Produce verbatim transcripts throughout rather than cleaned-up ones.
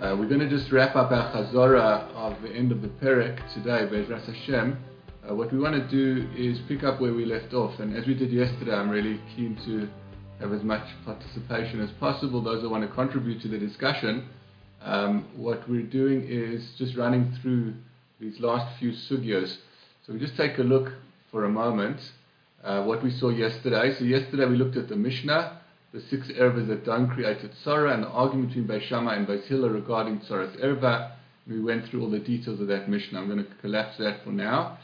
Uh, we're going to just wrap up our Chazorah of the end of the Perek today, Be'ezras Hashem. Uh, what we want to do is pick up where we left off, and as we did yesterday, I'm really keen to have as much participation as possible, those that want to contribute to the discussion. Um, what we're doing is just running through these last few sugyos. So we just take a look for a moment uh, what we saw yesterday. So yesterday we looked at the Mishnah, the six ervas that don't create a tzara, and the argument between Beit Shammai and Beit Hillel regarding tzaras erva. We went through all the details of that Mishnah. I'm going to collapse that for now.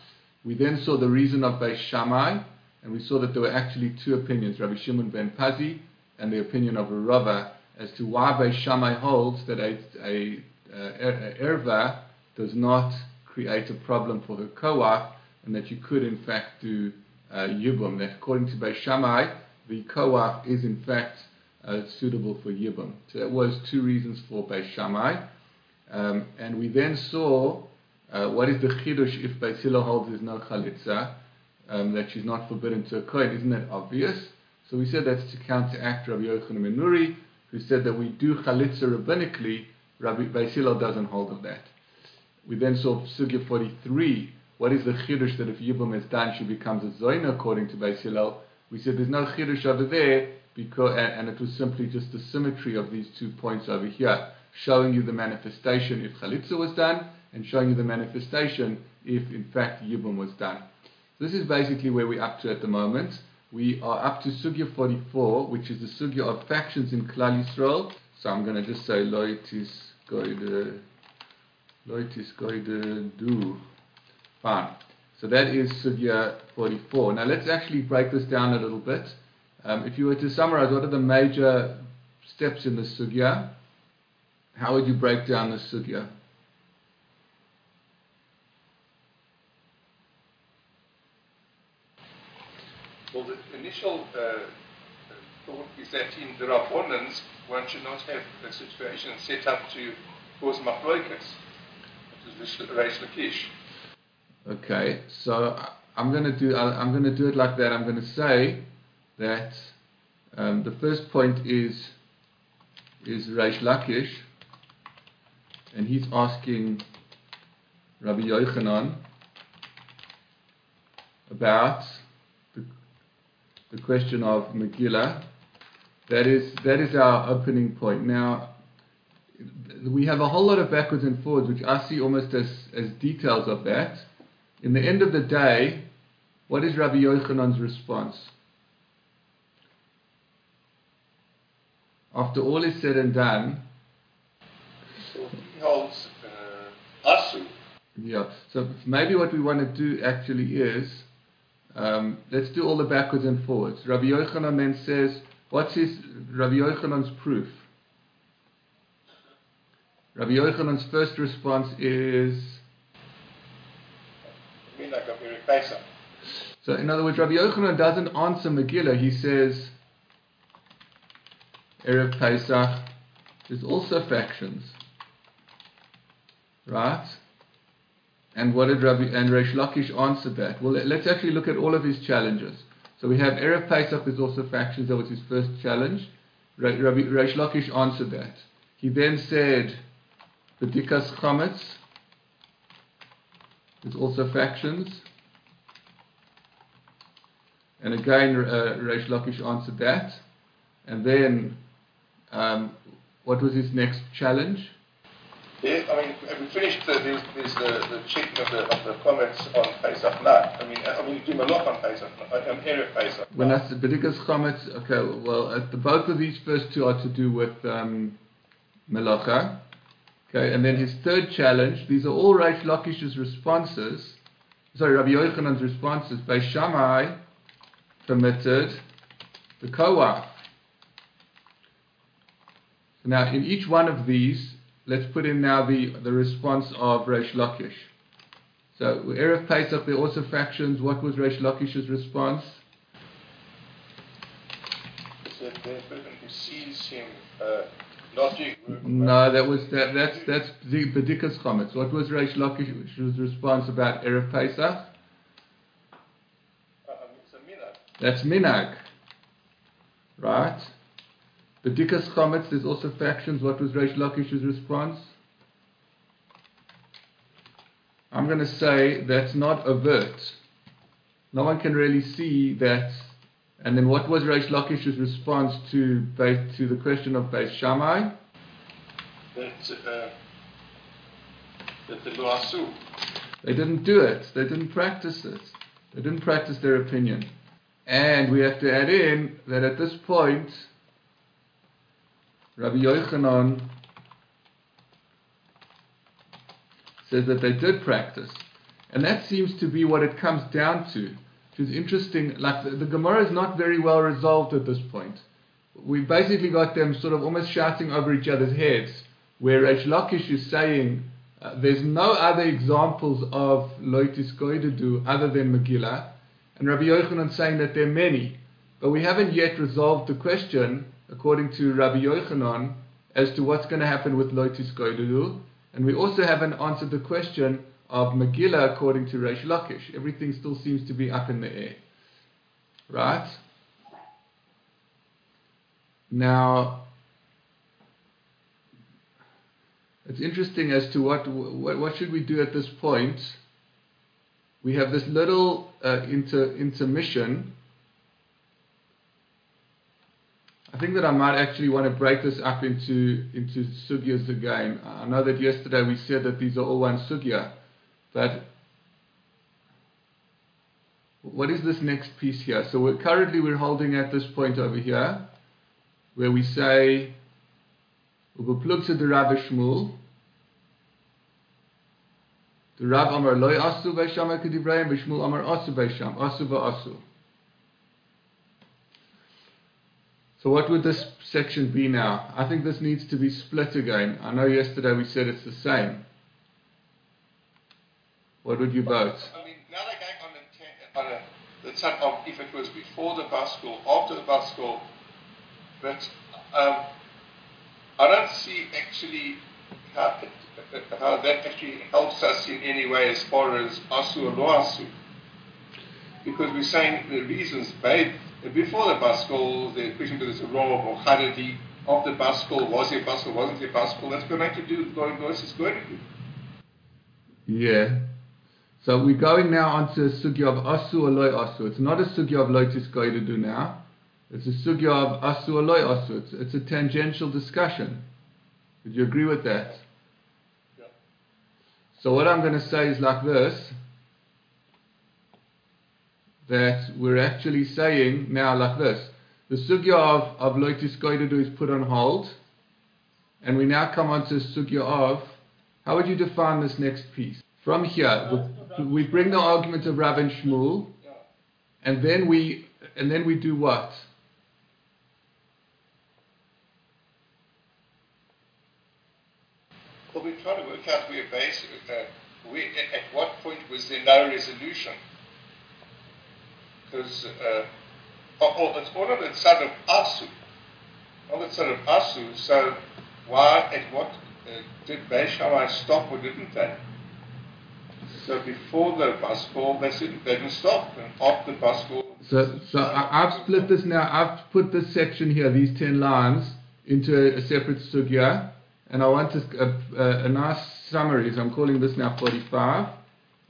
We then saw the reason of Beit Shammai, and we saw that there were actually two opinions, Rabbi Shimon ben Pazi and the opinion of Rava, as to why Beit Shammai holds that a, a, a erva does not create a problem for her co-wife, and that you could in fact do uh, Yibim, that according to Beit Shammai, the koach is in fact uh, suitable for Yibim. So that was two reasons for Beit Shammai. Um, and we then saw uh, what is the chidush if Beit Hillel holds there's no chalitza, um, that she's not forbidden to a kohen. Isn't that obvious? So we said that's to counteract Rabbi Yochanan ben Nuri, who said that we do chalitza rabbinically, Rabbi Beit Hillel doesn't hold of that. We then saw Sugya forty-three, what is the chidush that if Yibim is done, she becomes a zoyna according to Beit Hillel. We said there's no chidush over there, because, and, and it was simply just the symmetry of these two points over here, showing you the manifestation if chalitza was done, and showing you the manifestation if in fact Yibum was done. So this is basically where we're up to at the moment. We are up to Sugya forty-four, which is the Sugya of factions in Klal Yisrael. So I'm going to just say, Loitis goide, Loitis goide du. Fine. So that is Sugya forty-four. Now let's actually break this down a little bit. Um, if you were to summarize, what are the major steps in the Sugya? How would you break down the Sugya? Well, the initial uh, thought is that in the Rabbanans, one should not have a situation set up to cause machloikas, which is Reish Lakish. Okay, so I'm going to do I'm going to do it like that. I'm going to say that um, the first point is is Reish Lakish, and he's asking Rabbi Yochanan about the, the question of Megillah. That is that is our opening point. Now, we have a whole lot of backwards and forwards, which I see almost as as details of that. In the end of the day, what is Rabbi Yochanan's response? After all is said and done, so he holds uh, Asu. Yeah. So maybe what we want to do actually is, um, let's do all the backwards and forwards. Rabbi Yochanan then says, what's his Rabbi Yochanan's proof? Rabbi Yochanan's first response is. So in other words, Rabbi Yochanan doesn't answer Megillah. He says, Erev Pesach is also factions, right? And what did Rabbi and Reish Lakish answer that? Well, let's actually look at all of his challenges. So we have Erev Pesach is also factions. That was his first challenge. Rabbi Reish Lakish answered that. He then said, Bedikas Chametz is also factions. And again, uh, Reish Lakish answered that. And then, um, what was his next challenge? Yeah, I mean, we finished the, the, the, the checking of the, of the comments on Pesach night. I mean, I mean, you do a lot on Pesach night, on Erev Pesach. When I said Bedikas Chametz, okay, well, uh, the, both of these first two are to do with um, Melacha. Okay, and then his third challenge, these are all Reish Lakish's responses, sorry, Rabbi Yochanan's responses. Beit Shammai permitted the co-wife. Now, in each one of these, let's put in now the, the response of Reish Lakish. So, Erev Pesach, there are also factions. What was Reish Lakish's response? So, the person who sees him uh, not doing work. No, that was that, that's that's Bedikas Chametz. What was Reish Lakish's response about Erev Pesach? That's minag, right? The Dikas Chometz, there's also factions. What was Reish Lakish's response? I'm going to say that's not overt. No one can really see that. And then what was Reish Lakish's response to to the question of Beit Shammai? That, uh, that the Aloasu. They didn't do it. They didn't practice it. They didn't practice their opinion. And we have to add in that at this point, Rabbi Yochanan says that they did practice. And that seems to be what it comes down to, which is interesting. Like the, the Gemara is not very well resolved at this point. We've basically got them sort of almost shouting over each other's heads, where Reish Lakish is saying uh, there's no other examples of lo tiskoidedu other than Megillah, and Rabbi Yochanan saying that there are many. But we haven't yet resolved the question, according to Rabbi Yochanan, as to what's going to happen with lo tiskoidedu. And we also haven't answered the question of Megillah according to Reish Lakish. Everything still seems to be up in the air. Right? Now, it's interesting as to what what, what should we do at this point. We have this little uh, inter, intermission. I think that I might actually want to break this up into into sugyas again. I know that yesterday we said that these are all one sugya, but what is this next piece here? So we're, currently we're holding at this point over here, where we say ubeplugsa de Rav Shmuel, the Rav Amar loy asu beit Shammai kedivrayim, Shmuel Amar asu beit Shammai, asu va'asu. So what would this section be now? I think this needs to be split again. I know yesterday we said it's the same. What would you vote? I mean, now they're going on, intent, on a, the type of if it was before the Bascol, after the Bascol, but um, I don't see actually how, how that actually helps us in any way as far as Asu or Loasu, because we're saying the reasons made before the Bascol, the question whether it's a Rav or Chadadi of the Bascol, was it Bascol, wasn't it Bascol, that's going to do going versus going to do. Yeah. So we're going now on to a sugya of Asu or Loi Asu. It's not a sugya of Loi Tiskoi to do now. It's a sugya of Asu or Loi Asu. It's, it's a tangential discussion. Would you agree with that? Yeah. So what I'm going to say is like this. That we're actually saying now like this. The sugya of, of lo tiskoidedu is put on hold. And we now come on to the sugya of, how would you define this next piece? From here, we, we bring the argument of Rav and Shmuel, and then we and then we do what? Well, we try to work out where base, uh, where, at what point was there no resolution? Because uh, oh, oh, it's all on the side of Asu, on the side of Asu. So why and what uh, did Beit Shammai stop or didn't they? So before the Bascol, they said they didn't stop, and after the Bascol. So, so I, I've split this now. I've put this section here, these ten lines, into a, a separate sugya, and I want a, a, a nice summary. So I'm calling this now forty-five,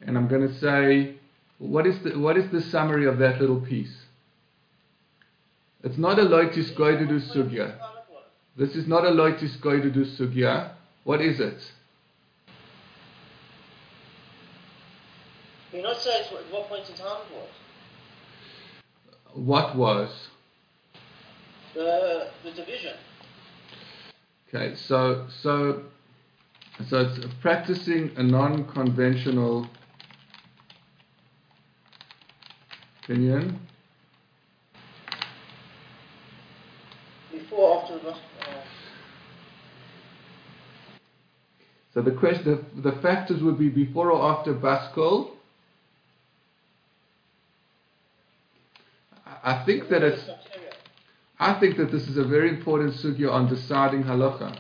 and I'm going to say. What is the what is the summary of that little piece? It's not a lo tiskoidedu sugya. This is not a lo tiskoidedu sugya. What is it? You're not saying at what point in time it was. What was? The the division. Okay, so so so it's practicing a non-conventional opinion. Before, after the uh, so the question, the, the factors would be before or after Bascol. I, I think that it's. I think that this is a very important sugya on deciding halacha.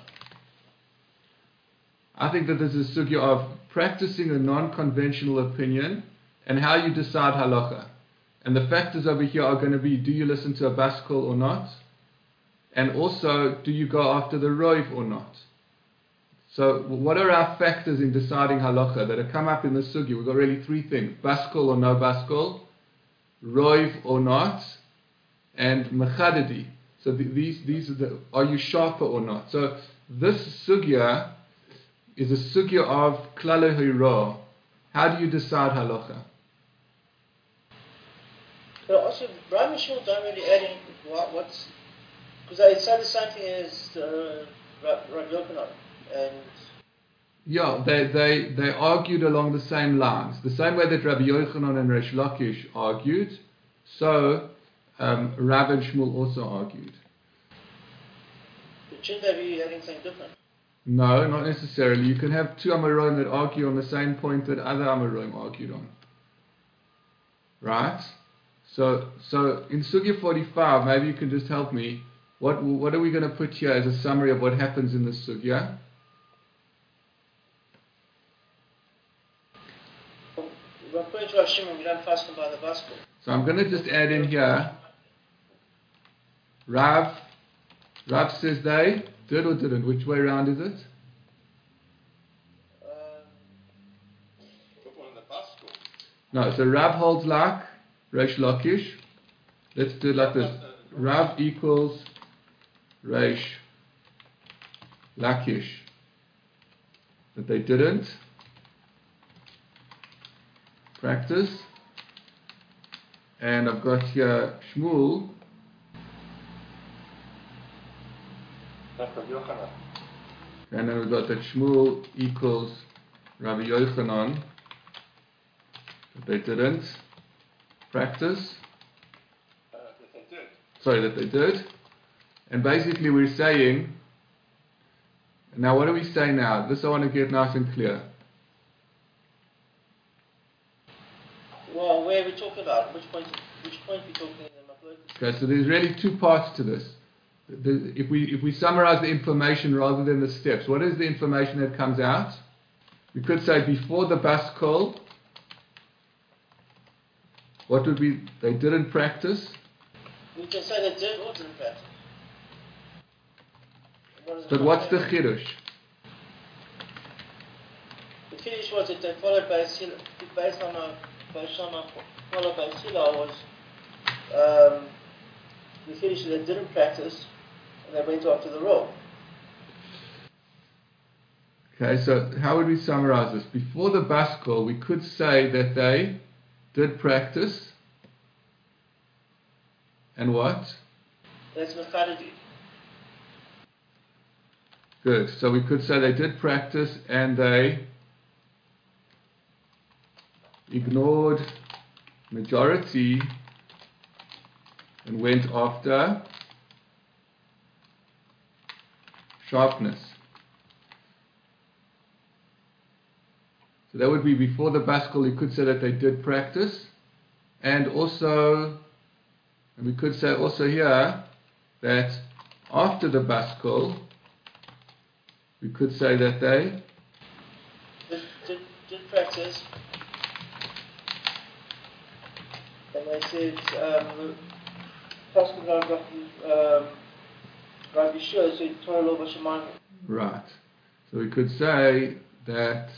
I think that this is a sugya of practicing a non-conventional opinion and how you decide halacha. And the factors over here are going to be, do you listen to a Bascol or not? And also, do you go after the Rov or not? So what are our factors in deciding halacha that have come up in the sugi? We've got really three things: Bascol or no Bascol, Rov or not, and Mechadadi. So these, these are, the, are you sharper or not? So this sugya is a sugya of Klal Yisrael. How do you decide halacha? But also, Rav and Shmuel don't really add anything. What, what's because they say the same thing as uh, Rabbi Yochanan, and yeah, they they they argued along the same lines, the same way that Rabbi Yochanan and Reish Lakish argued. So um, Rav and Shmuel also argued. But shouldn't they be adding something different? No, not necessarily. You can have two Amaroim that argue on the same point that other Amaroim argued on. Right. So, so in Sugya forty-five, maybe you can just help me. What what are we going to put here as a summary of what happens in this sugya? So I'm going to just add in here. Rav, Rav says they did or didn't. Which way around is it? No. So Rav holds like Reish Lakish. Let's do it like this. Rav equals Reish Lakish. That they didn't practice. And I've got here Shmuel. And then we've got that Shmuel equals Rabbi Yochanan. That they didn't practice. Uh, that they did. Sorry, that they did. And basically we're saying, now what do we say now? This I want to get nice and clear. Well, where are we talking about? Which point, which point are we talking about? Okay, so there's really two parts to this. The, if we if we summarize the information rather than the steps, what is the information that comes out? We could say before the Bascol, what would be, they didn't practice? We can say they did or didn't practice. What but what's the Chirush? The Chirush was that they followed Beisilah, based on a followed Beisilah was um, the Chirush that they didn't practice and they went after the Rov. Okay, so how would we summarize this? Before the Bascol, we could say that they did practice, and what? That's methodology. Good. So we could say they did practice and they ignored majority and went after sharpness. That would be before the Bascol. You could say that they did practice, and also, and we could say also here that after the Bascol, we could say that they did, did, did practice, and they said um, Rabbi Shimon said Torah law b'shemayim. Right. So we could say that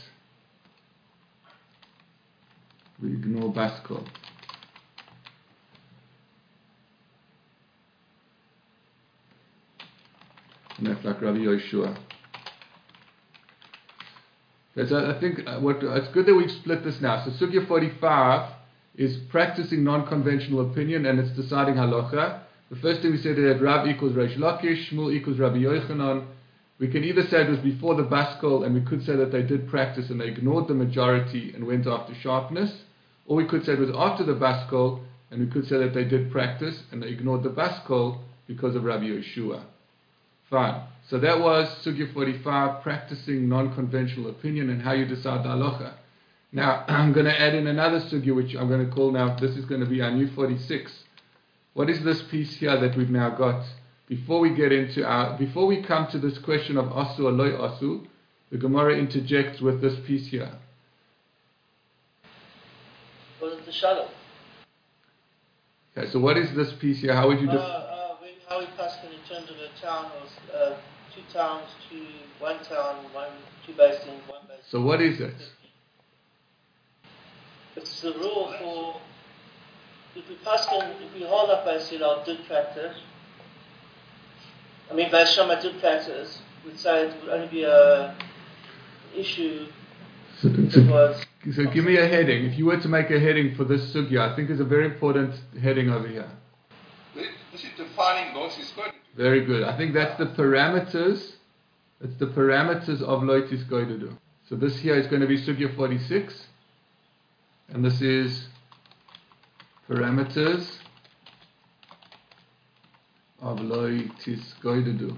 we ignore Bascol. And that's like Rabbi Yeshua. That's, I think what, it's good that we've split this now. So Sugya forty-five is practicing non-conventional opinion and it's deciding halacha. The first thing we said is that Rav equals Reish Lakish, Shmuel equals Rabbi Yochanan. We can either say it was before the Bascol and we could say that they did practice and they ignored the majority and went after sharpness. Or we could say it was after the Bascol, and we could say that they did practice and they ignored the Bascol because of Rabbi Yeshua. Fine. So that was Sugya forty-five, practicing non-conventional opinion and how you decide the halacha. Now, I'm going to add in another Sugya, which I'm going to call now, this is going to be our new forty-six. What is this piece here that we've now got? Before we get into our, before we come to this question of Asu or Aloasu, the Gemara interjects with this piece here. Was it the shalom? Okay, so what is this piece here? How would you? Uh, def- uh, when, how we pass the turned into a town or uh, two towns, two, one town, one, two basins, one basin. So what is it? It's the rule for, if we pass on, if we hold up Beisilah did practice, I mean Beit Shammai did practice, we'd say it would only be an issue. So, so, so give me a heading. If you were to make a heading for this sugya, I think is a very important heading over here. This is defining Lotis Goydut. Very good. I think that's the parameters. It's the parameters of Lotis Goydut. So this here is going to be sugya forty-six. And this is parameters of Lotis Goydut.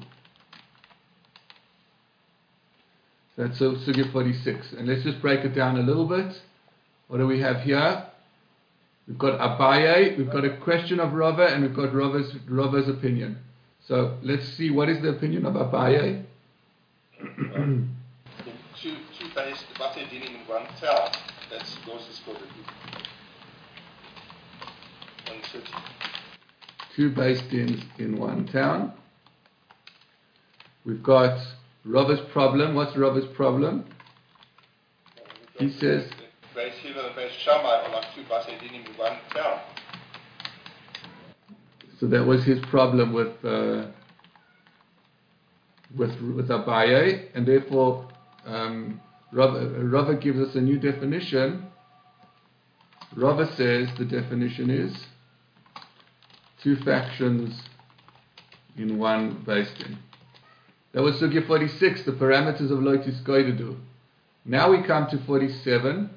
That's Sugya forty-six. And let's just break it down a little bit. What do we have here? We've got Abaye, we've got a question of Rava, and we've got Rava's, Rava's opinion. So let's see, what is the opinion of Abaye? two two days, but they did in one town. That's those is called two based in, in one town. We've got Rava's problem. What's Rava's problem? He says Beit Hillel and Beit Shammai are like two based dinim in one town. So that was his problem with uh, with with Abaye, and therefore um, Rava, Rava gives us a new definition. Rava says the definition is two factions in one based din. That was Sugya forty-six, the parameters of Lotis Goydadu. Now we come to forty-seven,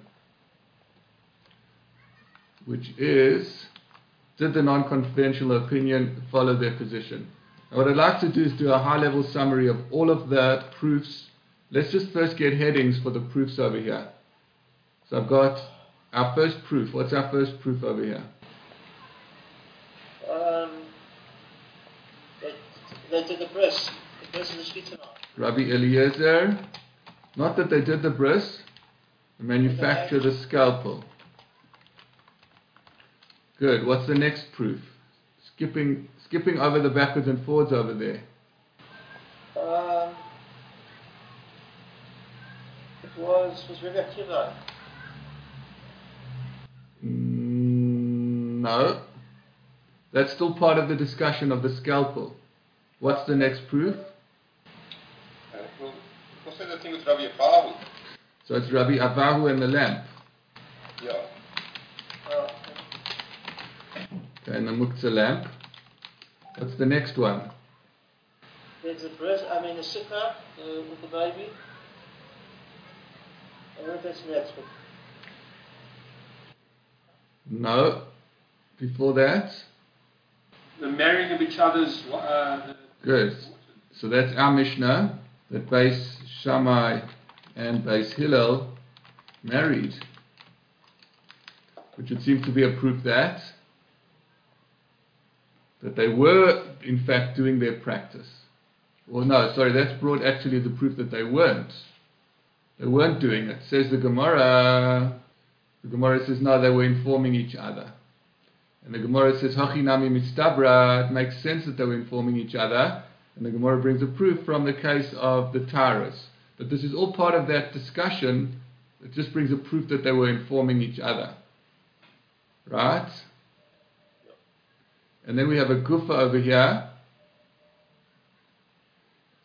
which is, did the non-conventional opinion follow their position? And what I'd like to do is do a high-level summary of all of the proofs. Let's just first get headings for the proofs over here. So I've got our first proof. What's our first proof over here? Um, they did the bris. Rabbi Eliezer, not that they did the bris, they manufactured the scalpel. Good. What's the next proof? Skipping, skipping over the backwards and forwards over there. Um, it was was Rabbi Akiva. Mm, no, that's still part of the discussion of the scalpel. What's the next proof? Rabbi Abahu. So it's Rabbi Abahu and the lamp. Yeah. Oh, okay. Okay, and the muktzah lamp. What's the next one? There's a breast, I mean a sukkah uh, with the baby. I wonder if that's the next one. No. Before that? The marrying of each other's. Uh, Good. So that's our Mishnah. That Beit Shammai and Beit Hillel married, which would seem to be a proof that that they were in fact doing their practice. Well, no, sorry, that's brought actually the proof that they weren't. They weren't doing it. Says the Gemara. The Gemara says no, they were informing each other, and the Gemara says Hachinami Mistabra. It makes sense that they were informing each other. And the Gemara brings a proof from the case of the Taras. But this is all part of that discussion. It just brings a proof that they were informing each other. Right? And then we have a Gufa over here.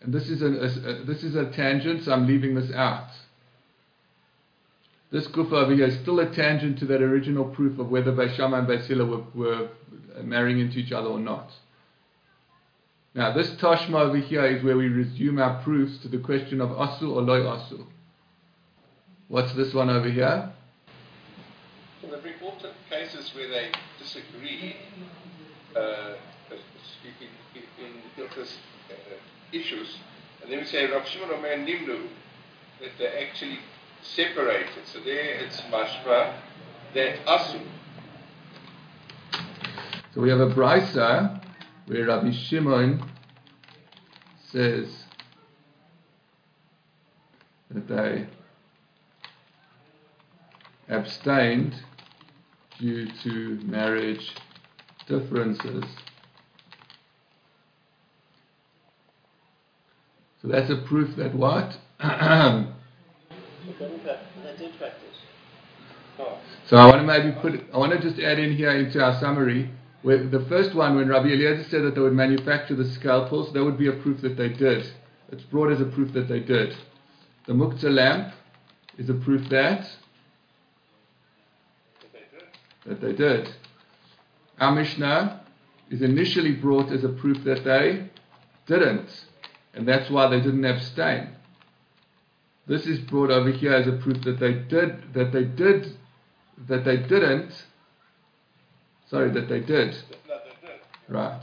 And this is, an, a, a, this is a tangent, so I'm leaving this out. This Gufa over here is still a tangent to that original proof of whether Beit Shammai and Beit Hillel were, were marrying into each other or not. Now this Tashma over here is where we resume our proofs to the question of Asu or Loi Asu. What's this one over here? Well, they bring all the cases where they disagree uh, in, in, in this, uh, issues, and then we say Rabbi Shimon and Nimlu that they actually separated. So there it's Mashma, that Asu. So we have a Brisa where Rabbi Shimon says that they abstained due to marriage differences So that's a proof that what? So I want to maybe put, I want to just add in here into our summary, where the first one, when Rabbi Eliezer said that they would manufacture the scalpels, that would be a proof that they did. It's brought as a proof that they did. The muktzah lamp is a proof that that they did. Our Mishnah is initially brought as a proof that they didn't, and that's why they didn't abstain. This is brought over here as a proof that they did, that they did, that they didn't. Sorry, that they did. Right.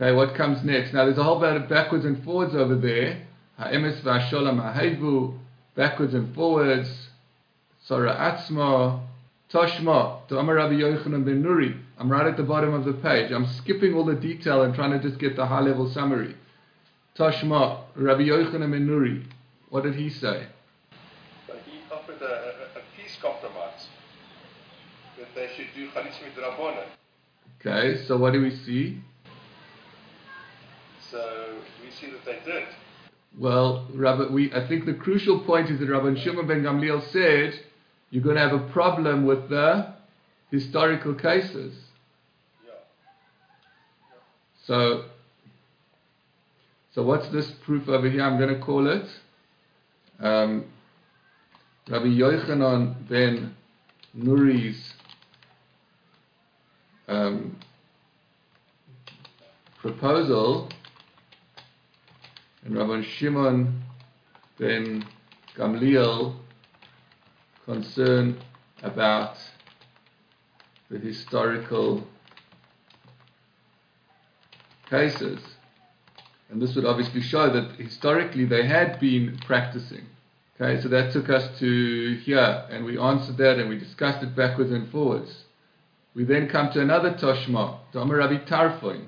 Okay, what comes next? Now, there's a whole lot of backwards and forwards over there. Ha'emes v'asholam ha'hevu, backwards and forwards. Tzara atzma, Tashma, to Amar Rabbi Yochanan ben Nuri. I'm right at the bottom of the page. I'm skipping all the detail and trying to just get the high-level summary. Tashma, Rabbi Yochanan ben Nuri. What did he say? So he offered a, a, a peace compromise that they should do chalitza with Rabbonan. Okay, so what do we see? So we see that they did. Well, Rabbi, we I think the crucial point is that Rabbi Shimon ben Gamliel said, you're going to have a problem with the historical cases. Yeah. Yeah. So, so what's this proof over here? I'm going to call it um, Rabbi Yochanan ben Nuri's um, proposal, and Rabbi Shimon ben Gamliel concern about the historical cases. And this would obviously show that historically they had been practicing. Okay, so that took us to here, and we answered that and we discussed it backwards and forwards. We then come to another Toshma, Tomer Rabbi Tarfoin.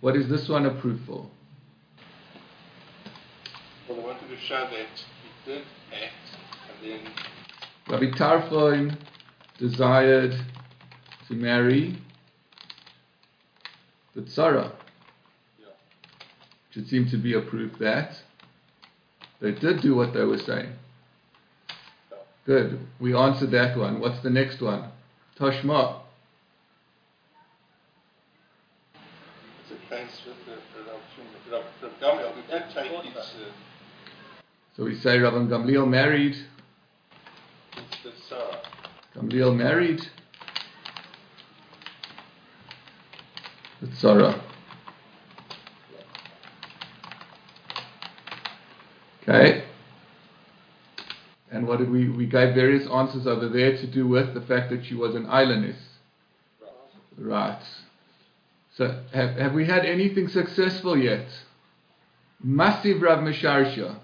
What is this one a proof for? Well, I wanted to show that he did act, and then Rabbi Tarfoin desired to marry the Tzara, yeah, which would seem to be a proof that they did do what they were saying. Yeah. Good. We answered that one. What's the next one? Tashma. It's a case with the Rabbi Gamliel. We did take his... So we say Rabbi Gamliel married... Gamliel married the Tzara. Okay. And what did we, we gave various answers over there to do with the fact that she was an islandess. Right. So have, have we had anything successful yet? Massive Rav Mesharshia.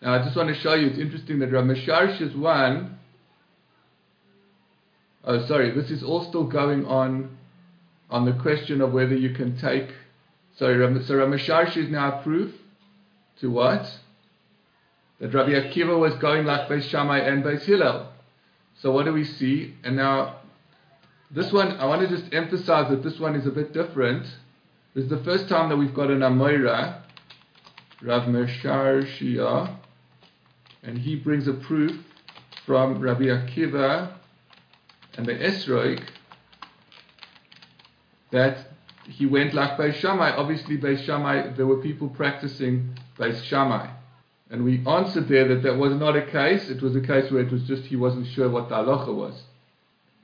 Now I just want to show you, it's interesting that Rav Mesharshia's one... Oh, sorry, this is all still going on on the question of whether you can take... Sorry, so Rav Mesharshia is now a proof to what? That Rabbi Akiva was going like Beit Shammai and Beit Hillel. So what do we see? And now, this one, I want to just emphasize that this one is a bit different. This is the first time that we've got an Amoira, Rav Mesharshia, and he brings a proof from Rabbi Akiva and the Esroik that he went like Beit Shammai. Obviously Beit Shammai, there were people practicing Beit Shammai, and we answered there that that was not a case. It was a case where it was just he wasn't sure what the halacha was.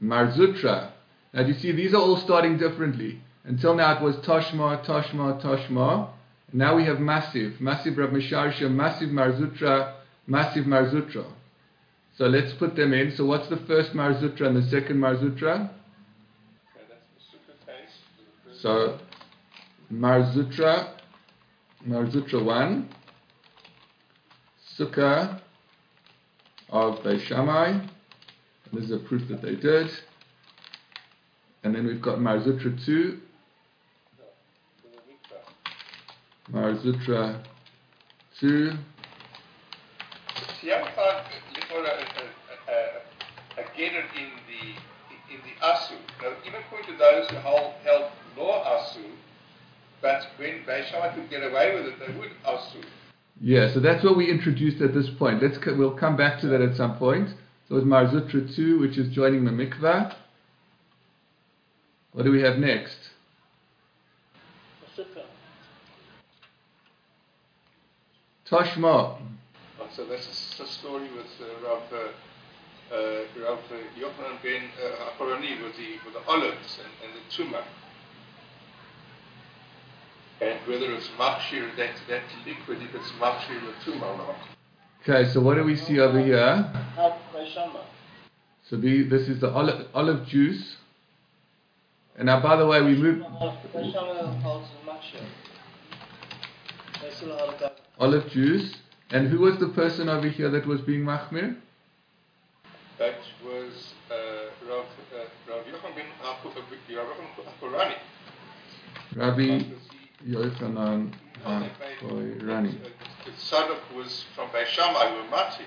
Marzutra. Now do you see, these are all starting differently. Until now it was Tashma, Tashma, Tashma, and now we have massive massive Rav Mesharshia, massive Marzutra, massive Marzutra. So let's put them in. So what's the first Marzutra and the second Marzutra? Okay, that's the so Marzutra, Marzutra one, Sukkah of Beit Shammai. This is a proof that they did. And then we've got Marzutra two, Marzutra two. Or a, a, a, a, a getter in the in the Asu. Now, even according to those who hold, held law Asu, But when Beit Shammai could get away with it, they would asu. Yeah, so that's what we introduced at this point. Let's co- we'll come back to that at some point. So it's Marzutra two, which is joining the mikvah. What do we have next? Tashma. Oh, so that's a story with uh, Rav uh, uh, Rav Yochanan ben Nuri with the with the olives and, and the tumah. And whether it's makshir, that, that liquid, if it's makshir or tumah or not. Okay, so what do we see over here? So the, this is the olive, olive juice. And now, by the way, we move... Olive juice. And who was the person over here that was being machmir? That was uh, Rav Yochanan ben Nuri. Rabbi... Yochanan ben Nuri. The tzaddik was from Beit Shammai, were mati.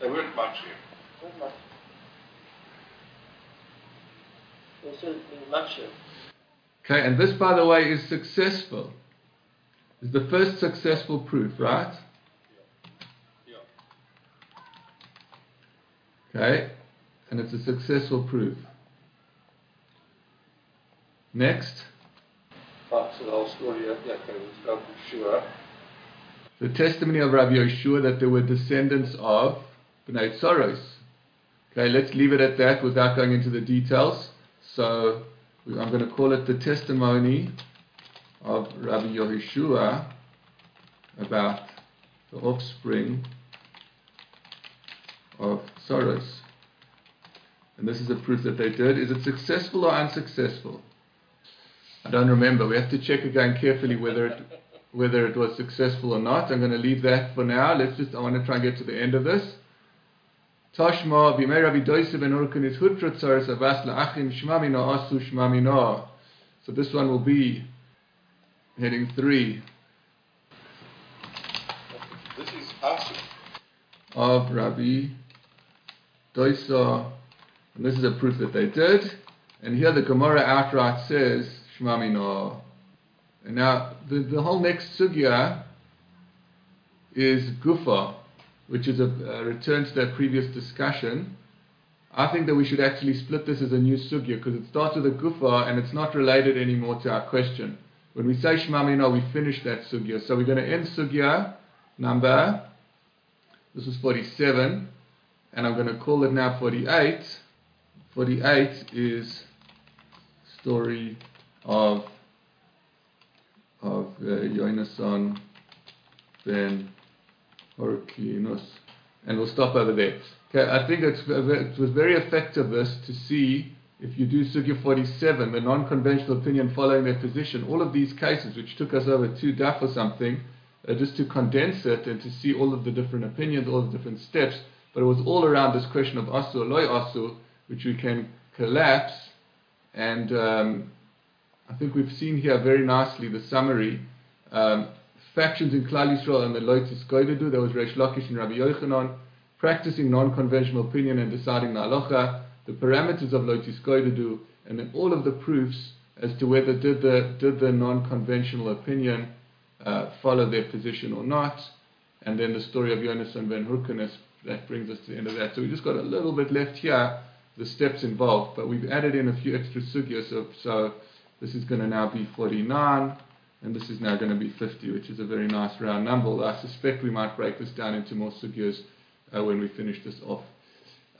They weren't mati. Okay, and this, by the way, is successful. It's the first successful proof, right? Yeah. Yeah. Okay, and it's a successful proof. Next. Parts of the whole story, yeah, okay, with Rabbi Yeshua. The testimony of Rabbi Yeshua that there were descendants of Bnei Tzoros. Okay, let's leave it at that without going into the details. So I'm going to call it the testimony of Rabbi Yeshua about the offspring of Tzoros. And this is a proof that they did. Is it successful or unsuccessful? I don't remember. We have to check again carefully whether it, whether it was successful or not. I'm going to leave that for now. Let's just, I want to try and get to the end of this. Tashma b'mei Rabbi Doisev and Urkunis Hutrat Tzaras Avas La'achim Shmamina Asu Shmamina. So this one will be heading three. This is Asu. Of Rabbi Doisev. And this is a proof that they did. And here the Gemara outright says, Shmamino. And now, the, the whole next sugya is Gufa, which is a, a return to the previous discussion. I think that we should actually split this as a new sugya, because it starts with a Gufa, and it's not related anymore to our question. When we say Shmamino, we finish that sugya. So we're going to end sugya number, this was forty-seven, and I'm going to call it now forty-eight. forty-eight is story of of uh, Yonasan ben Horkinus, and we'll stop over there. Okay, I think it's, it was very effective this to see if you do Sugya forty-seven, the non-conventional opinion following their position. All of these cases, which took us over two daf or something, uh, just to condense it and to see all of the different opinions, all the different steps. But it was all around this question of asu or loy asu, which we can collapse. And um, I think we've seen here very nicely the summary. Um, factions in Klal Yisrael and the Loitis Goivedu, there was Reish Lakish and Rabbi Yochanan, practicing non-conventional opinion and deciding the halacha, the parameters of Loitis Goivedu, and then all of the proofs as to whether did the, did the non-conventional opinion uh, follow their position or not. And then the story of Yonasan ben Hyrcanus, that brings us to the end of that. So we just got a little bit left here, the steps involved, but we've added in a few extra sugyas, so, so this is going to now be forty-nine, and this is now going to be fifty, which is a very nice round number, although I suspect we might break this down into more sugyas uh, when we finish this off.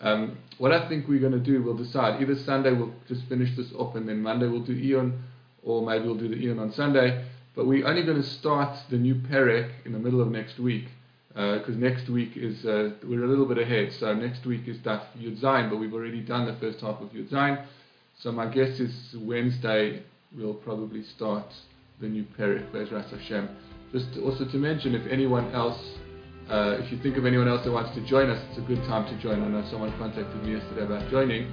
Um, what I think we're going to do, we'll decide, either Sunday we'll just finish this off, and then Monday we'll do Eon, or maybe we'll do the Eon on Sunday, but we're only going to start the new Perek in the middle of next week, because uh, next week is, uh, we're a little bit ahead, so next week is Daf Yud Zayin, but we've already done the first half of Yud Zayin, so my guess is Wednesday we'll probably start the new Perek, Bezras Hashem. Just to, also to mention, if anyone else, uh, if you think of anyone else that wants to join us, it's a good time to join. I know someone contacted me yesterday about joining,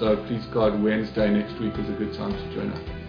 so please God, Wednesday next week is a good time to join us.